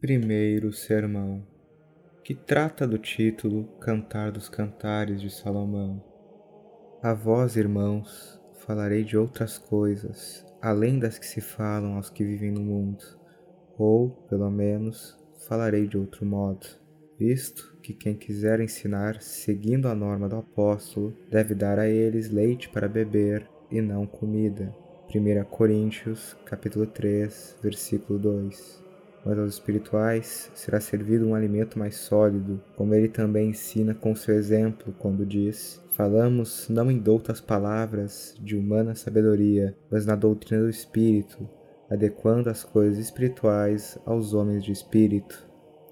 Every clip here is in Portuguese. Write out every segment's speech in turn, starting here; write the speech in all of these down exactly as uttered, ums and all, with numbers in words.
Primeiro sermão, que trata do título Cantar dos Cantares de Salomão. A vós, irmãos, falarei de outras coisas, além das que se falam aos que vivem no mundo, ou, pelo menos, falarei de outro modo, visto que quem quiser ensinar, seguindo a norma do apóstolo, deve dar a eles leite para beber e não comida. primeira Coríntios capítulo três, versículo dois. Mas aos espirituais será servido um alimento mais sólido, como ele também ensina com seu exemplo, quando diz: falamos não em doutas palavras de humana sabedoria, mas na doutrina do Espírito, adequando as coisas espirituais aos homens de espírito.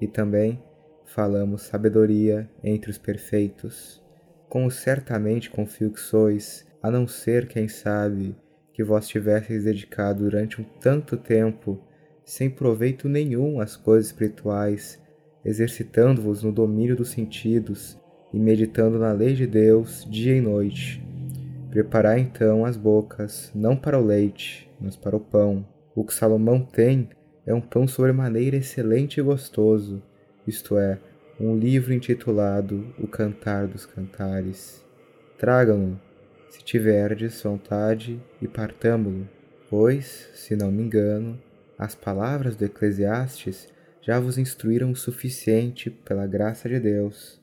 E também falamos sabedoria entre os perfeitos. Como certamente confio que sois, a não ser, quem sabe, que vós tivesseis dedicado durante um tanto tempo sem proveito nenhum às coisas espirituais, exercitando-vos no domínio dos sentidos e meditando na lei de Deus dia e noite. Preparai então as bocas, não para o leite, mas para o pão. O que Salomão tem é um pão sobremaneira excelente e gostoso, isto é, um livro intitulado O Cantar dos Cantares. Tragam-no, se tiverdes vontade, e partamo-lo, pois, se não me engano, as palavras do Eclesiastes já vos instruíram o suficiente pela graça de Deus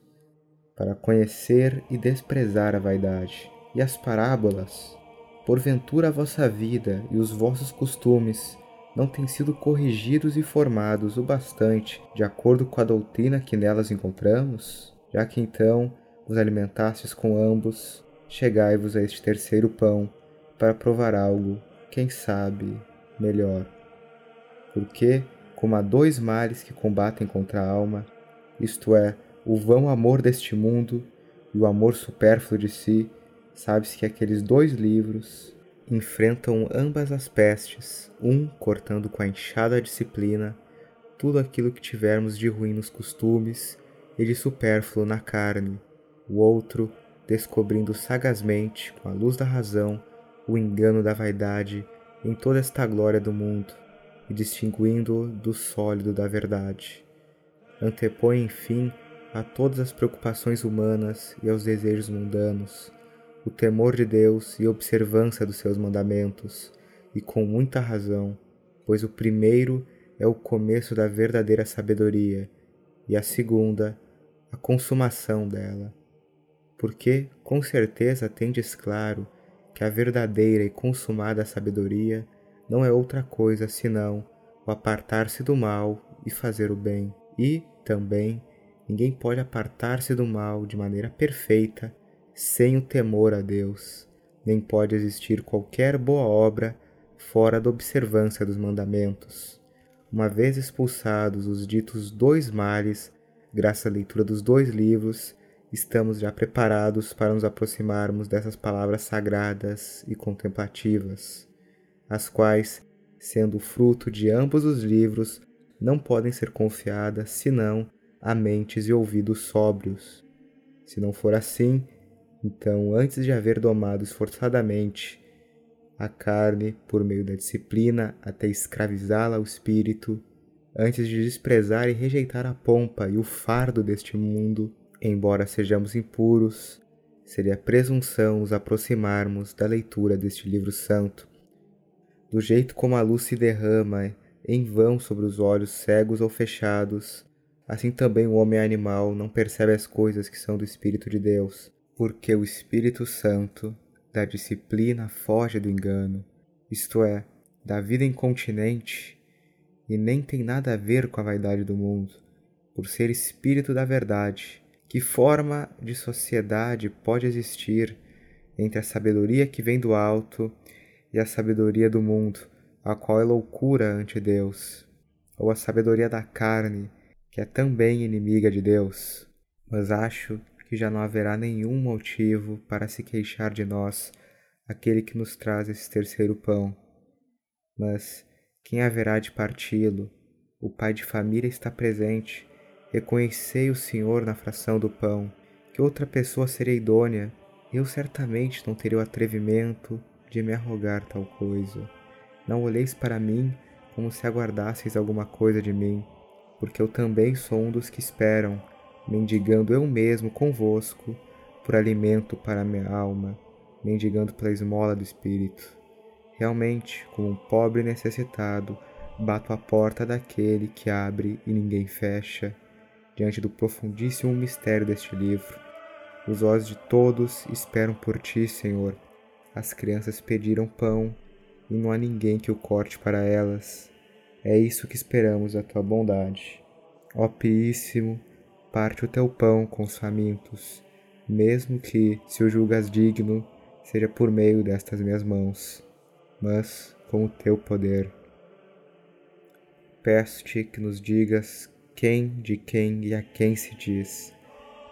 para conhecer e desprezar a vaidade. E as parábolas, porventura a vossa vida e os vossos costumes não têm sido corrigidos e formados o bastante de acordo com a doutrina que nelas encontramos? Já que então vos alimentastes com ambos, chegai-vos a este terceiro pão para provar algo, quem sabe, melhor. Porque, como há dois males que combatem contra a alma, isto é, o vão amor deste mundo e o amor supérfluo de si, sabe-se que aqueles dois livros enfrentam ambas as pestes, um cortando com a enxada disciplina tudo aquilo que tivermos de ruim nos costumes e de supérfluo na carne, o outro descobrindo sagazmente, com a luz da razão, o engano da vaidade em toda esta glória do mundo, e distinguindo-o do sólido da verdade. Antepõe, enfim, a todas as preocupações humanas e aos desejos mundanos, o temor de Deus e a observância dos seus mandamentos, e com muita razão, pois o primeiro é o começo da verdadeira sabedoria, e a segunda, a consumação dela. Porque, com certeza, tendes claro que a verdadeira e consumada sabedoria não é outra coisa senão o apartar-se do mal e fazer o bem. E, também, ninguém pode apartar-se do mal de maneira perfeita sem o temor a Deus, nem pode existir qualquer boa obra fora da observância dos mandamentos. Uma vez expulsados os ditos dois males, graças à leitura dos dois livros, estamos já preparados para nos aproximarmos dessas palavras sagradas e contemplativas, as quais, sendo fruto de ambos os livros, não podem ser confiadas senão a mentes e ouvidos sóbrios. Se não for assim, então, antes de haver domado esforçadamente a carne por meio da disciplina até escravizá-la ao espírito, antes de desprezar e rejeitar a pompa e o fardo deste mundo, embora sejamos impuros, seria presunção nos aproximarmos da leitura deste livro santo. Do jeito como a luz se derrama em vão sobre os olhos cegos ou fechados, assim também o homem animal não percebe as coisas que são do Espírito de Deus, porque o Espírito Santo da disciplina foge do engano, isto é, da vida incontinente, e nem tem nada a ver com a vaidade do mundo, por ser Espírito da verdade. Que forma de sociedade pode existir entre a sabedoria que vem do alto e a sabedoria do mundo, a qual é loucura ante Deus, ou a sabedoria da carne, que é também inimiga de Deus? Mas acho que já não haverá nenhum motivo para se queixar de nós, aquele que nos traz esse terceiro pão. Mas quem haverá de parti-lo? O pai de família está presente. Reconhecei o Senhor na fração do pão. Que outra pessoa seria idônea? Eu certamente não teria o atrevimento de me arrogar tal coisa. Não olheis para mim como se aguardasseis alguma coisa de mim, porque eu também sou um dos que esperam, mendigando eu mesmo convosco por alimento para a minha alma, mendigando pela esmola do Espírito. Realmente, como um pobre necessitado, bato à porta daquele que abre e ninguém fecha, diante do profundíssimo mistério deste livro. Os olhos de todos esperam por ti, Senhor. As crianças pediram pão, e não há ninguém que o corte para elas. É isso que esperamos da tua bondade. Ó Piíssimo, parte o teu pão com os famintos, mesmo que, se o julgas digno, seja por meio destas minhas mãos, mas com o teu poder. Peço-te que nos digas quem, de quem e a quem se diz.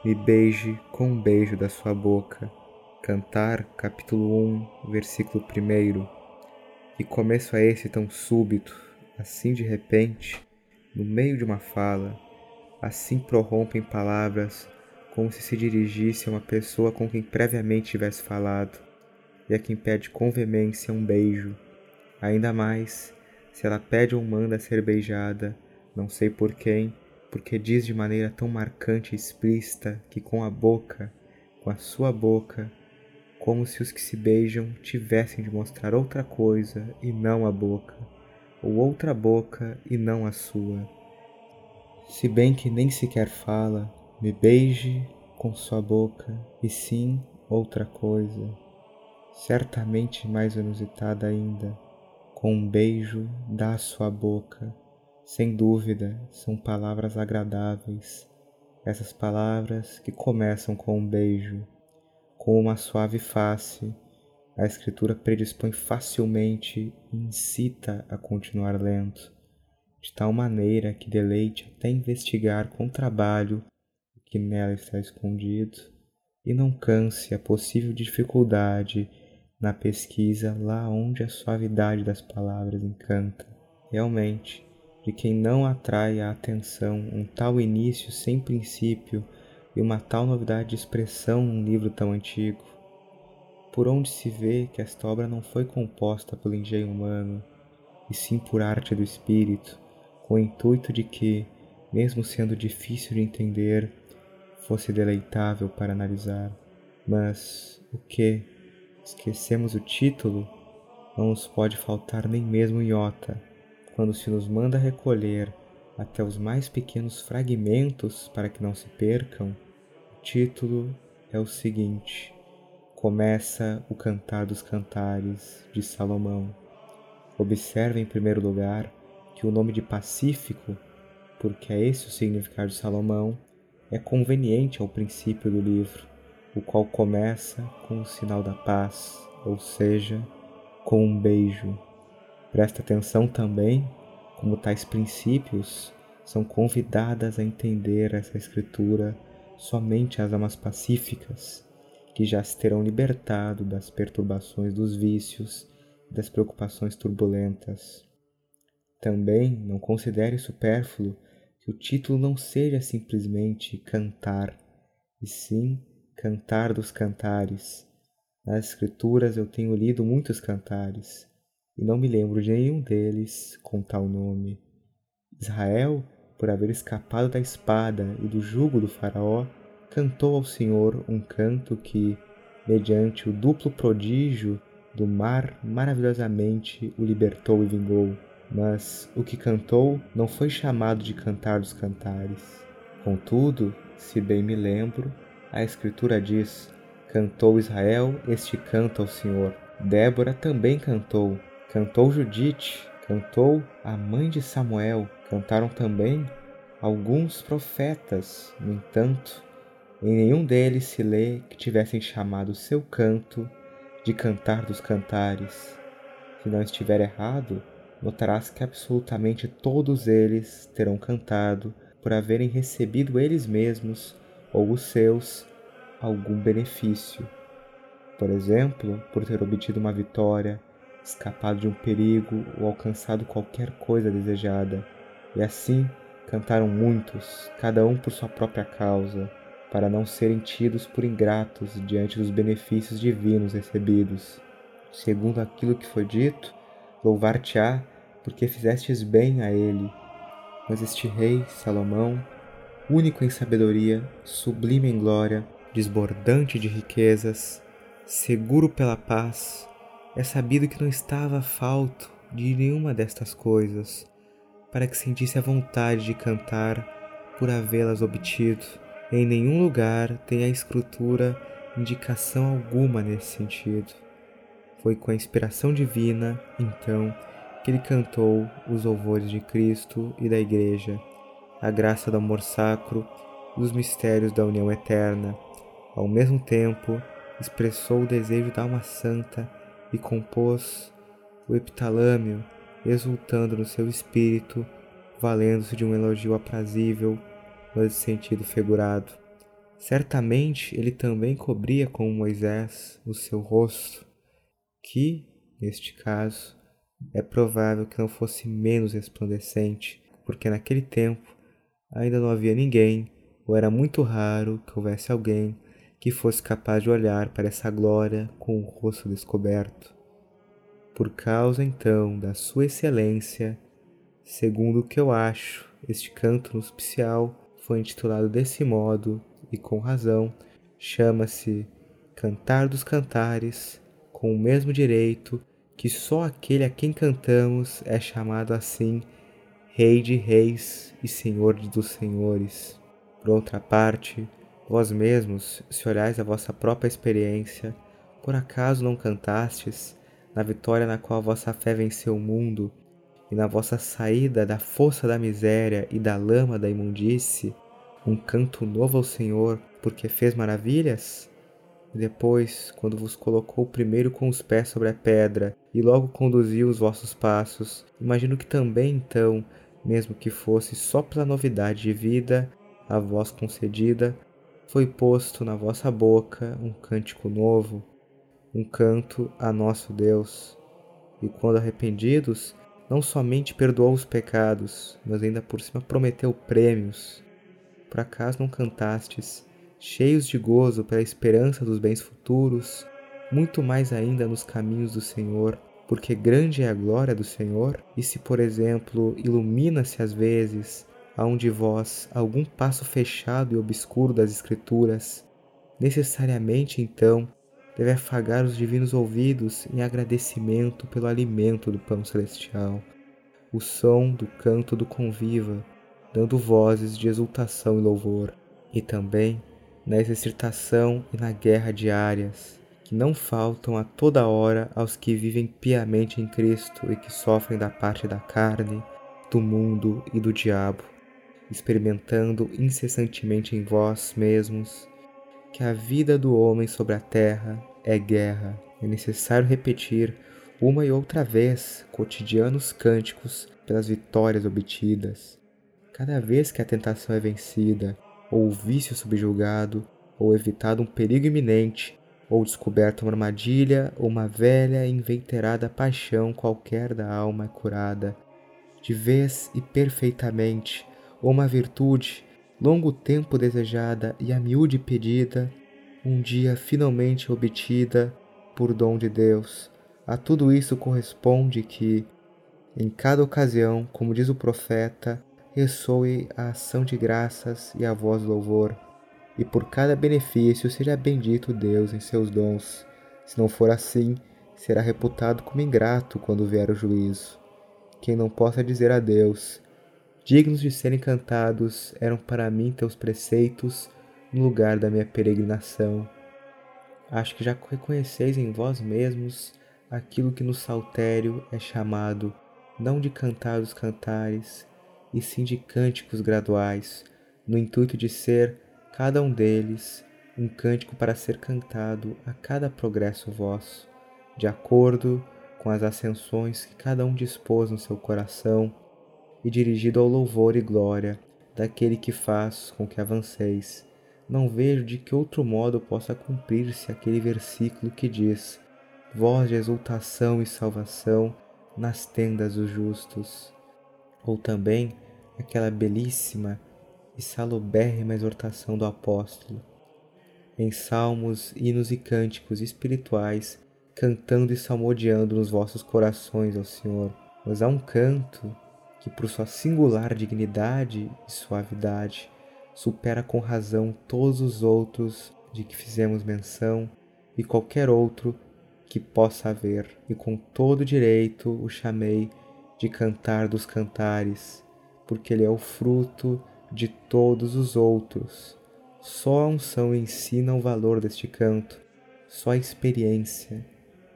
Me beije com um beijo da sua boca. Cantar, capítulo um, versículo primeiro. E começo a esse tão súbito, assim de repente, no meio de uma fala, assim prorrompem palavras, como se se dirigisse a uma pessoa com quem previamente tivesse falado, e a quem pede com veemência um beijo. Ainda mais, se ela pede ou manda ser beijada, não sei por quem, porque diz de maneira tão marcante e explícita que com a boca, com a sua boca, como se os que se beijam tivessem de mostrar outra coisa e não a boca, ou outra boca e não a sua. Se bem que nem sequer fala, me beije com sua boca, e sim outra coisa, certamente mais inusitada ainda, com um beijo da sua boca. Sem dúvida, são palavras agradáveis, essas palavras que começam com um beijo. Com uma suave face, a escritura predispõe facilmente e incita a continuar lendo, de tal maneira que deleite até investigar com trabalho o que nela está escondido, e não canse a possível dificuldade na pesquisa lá onde a suavidade das palavras encanta. Realmente, de quem não atrai a atenção um tal início sem princípio e uma tal novidade de expressão num livro tão antigo? Por onde se vê que esta obra não foi composta pelo engenho humano, e sim por arte do Espírito, com o intuito de que, mesmo sendo difícil de entender, fosse deleitável para analisar. Mas o que? Esquecemos o título? Não nos pode faltar nem mesmo iota, quando se nos manda recolher até os mais pequenos fragmentos para que não se percam. O título é o seguinte: começa o Cantar dos Cantares, de Salomão. Observe em primeiro lugar que o nome de Pacífico, porque é esse o significado de Salomão, é conveniente ao princípio do livro, o qual começa com o sinal da paz, ou seja, com um beijo. Presta atenção também como tais princípios são convidadas a entender essa escritura somente as almas pacíficas, que já se terão libertado das perturbações dos vícios e das preocupações turbulentas. Também não considere supérfluo que o título não seja simplesmente Cantar, e sim Cantar dos Cantares. Nas escrituras eu tenho lido muitos cantares, e não me lembro de nenhum deles com tal nome. Israel, por haver escapado da espada e do jugo do faraó, cantou ao Senhor um canto que, mediante o duplo prodígio do mar, maravilhosamente o libertou e vingou. Mas o que cantou não foi chamado de Cantar dos Cantares. Contudo, se bem me lembro, a escritura diz: cantou Israel este canto ao Senhor. Débora também cantou, cantou Judite, cantou a mãe de Samuel, cantaram também alguns profetas. No entanto, em nenhum deles se lê que tivessem chamado seu canto de Cantar dos Cantares. Se não estiver errado, notarás que absolutamente todos eles terão cantado por haverem recebido eles mesmos ou os seus algum benefício. Por exemplo, por ter obtido uma vitória, escapado de um perigo ou alcançado qualquer coisa desejada. E assim cantaram muitos, cada um por sua própria causa, para não serem tidos por ingratos diante dos benefícios divinos recebidos. Segundo aquilo que foi dito, louvar-te-á, porque fizestes bem a ele. Mas este rei, Salomão, único em sabedoria, sublime em glória, desbordante de riquezas, seguro pela paz, é sabido que não estava falto de nenhuma destas coisas, para que sentisse a vontade de cantar por havê-las obtido. Em nenhum lugar tem a Escritura indicação alguma nesse sentido. Foi com a inspiração divina, então, que ele cantou os louvores de Cristo e da Igreja, a graça do amor sacro e os mistérios da união eterna. Ao mesmo tempo, expressou o desejo da alma santa e compôs o epitalâmio, exultando no seu espírito, valendo-se de um elogio aprazível, mas de sentido figurado. Certamente ele também cobria com Moisés o seu rosto, que, neste caso, é provável que não fosse menos resplandecente, porque naquele tempo ainda não havia ninguém, ou era muito raro que houvesse alguém que fosse capaz de olhar para essa glória com o rosto descoberto. Por causa, então, da sua excelência, segundo o que eu acho, este canto nupcial foi intitulado desse modo, e com razão, chama-se Cantar dos Cantares, com o mesmo direito que só aquele a quem cantamos é chamado assim, Rei de Reis e Senhor dos Senhores. Por outra parte, vós mesmos, se olhais a vossa própria experiência, por acaso não cantastes, na vitória na qual a vossa fé venceu o mundo, e na vossa saída da força da miséria e da lama da imundície, um canto novo ao Senhor, porque fez maravilhas? E depois, quando vos colocou primeiro com os pés sobre a pedra, e logo conduziu os vossos passos, imagino que também então, mesmo que fosse só pela novidade de vida, a vós concedida, foi posto na vossa boca um cântico novo, um canto a nosso Deus. E quando arrependidos, não somente perdoou os pecados, mas ainda por cima prometeu prêmios. Por acaso não cantastes, cheios de gozo pela esperança dos bens futuros, muito mais ainda nos caminhos do Senhor, porque grande é a glória do Senhor? E se, por exemplo, ilumina-se às vezes a um de vós algum passo fechado e obscuro das Escrituras, necessariamente, então, deve afagar os divinos ouvidos em agradecimento pelo alimento do pão celestial, o som do canto do conviva, dando vozes de exultação e louvor, e também na exercitação e na guerra diárias, que não faltam a toda hora aos que vivem piamente em Cristo e que sofrem da parte da carne, do mundo e do diabo, experimentando incessantemente em vós mesmos que a vida do homem sobre a terra é guerra. É necessário repetir uma e outra vez cotidianos cânticos pelas vitórias obtidas. Cada vez que a tentação é vencida, ou o vício subjulgado, ou evitado um perigo iminente, ou descoberta uma armadilha, ou uma velha e inveterada paixão qualquer da alma é curada, de vez e perfeitamente, ou uma virtude, longo tempo desejada e a miúde pedida, um dia finalmente obtida por dom de Deus. A tudo isso corresponde que, em cada ocasião, como diz o profeta, ressoe a ação de graças e a voz do louvor, e por cada benefício seja bendito Deus em seus dons. Se não for assim, será reputado como ingrato quando vier o juízo. Quem não possa dizer a Deus: dignos de serem cantados eram para mim teus preceitos no lugar da minha peregrinação. Acho que já reconheceis em vós mesmos aquilo que no saltério é chamado não de cantar dos cantares, e sim de cânticos graduais, no intuito de ser, cada um deles, um cântico para ser cantado a cada progresso vosso, de acordo com as ascensões que cada um dispôs no seu coração, e dirigido ao louvor e glória daquele que faz com que avanceis. Não vejo de que outro modo possa cumprir-se aquele versículo que diz: voz de exultação e salvação nas tendas dos justos. Ou também aquela belíssima e salobérrima exortação do apóstolo: em salmos, hinos e cânticos espirituais, cantando e salmodiando nos vossos corações ao Senhor. Mas há um canto que por sua singular dignidade e suavidade supera com razão todos os outros de que fizemos menção e qualquer outro que possa haver, e com todo direito o chamei de Cantar dos Cantares, porque ele é o fruto de todos os outros. Só a unção ensina o valor deste canto, só a experiência.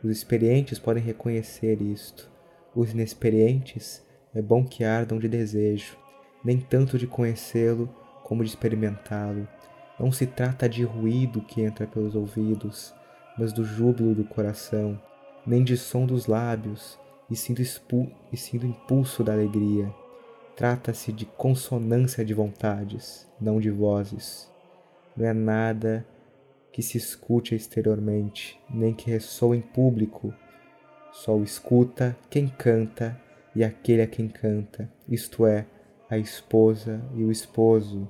Os experientes podem reconhecer isto. Os inexperientes é bom que ardam de desejo, nem tanto de conhecê-lo como de experimentá-lo. Não se trata de ruído que entra pelos ouvidos, mas do júbilo do coração, nem de som dos lábios, e sim do, expu- e sim do impulso da alegria. Trata-se de consonância de vontades, não de vozes. Não é nada que se escute exteriormente, nem que ressoe em público. Só o escuta quem canta e aquele a quem canta, isto é, a esposa e o esposo.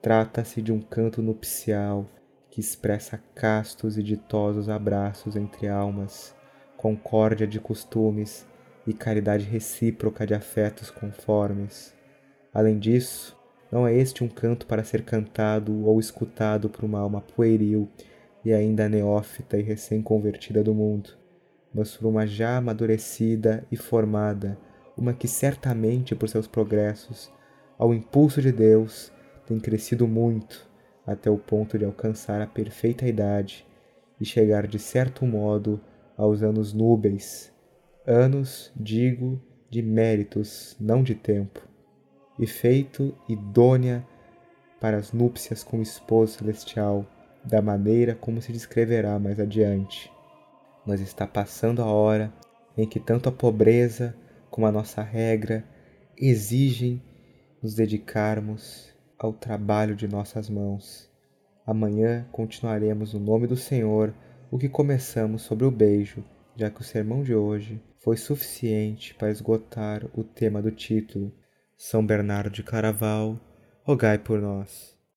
Trata-se de um canto nupcial, que expressa castos e ditosos abraços entre almas, concórdia de costumes e caridade recíproca de afetos conformes. Além disso, não é este um canto para ser cantado ou escutado por uma alma pueril e ainda neófita e recém-convertida do mundo, mas por uma já amadurecida e formada, uma que certamente por seus progressos, ao impulso de Deus, tem crescido muito, até o ponto de alcançar a perfeita idade e chegar de certo modo aos anos núbeis. Anos, digo, de méritos, não de tempo. E feito idônea para as núpcias com o esposo celestial, da maneira como se descreverá mais adiante. Mas está passando a hora em que tanto a pobreza como a nossa regra exigem nos dedicarmos ao trabalho de nossas mãos. Amanhã continuaremos no nome do Senhor o que começamos sobre o beijo, já que o sermão de hoje foi suficiente para esgotar o tema do título. São Bernardo de Caraval, rogai por nós.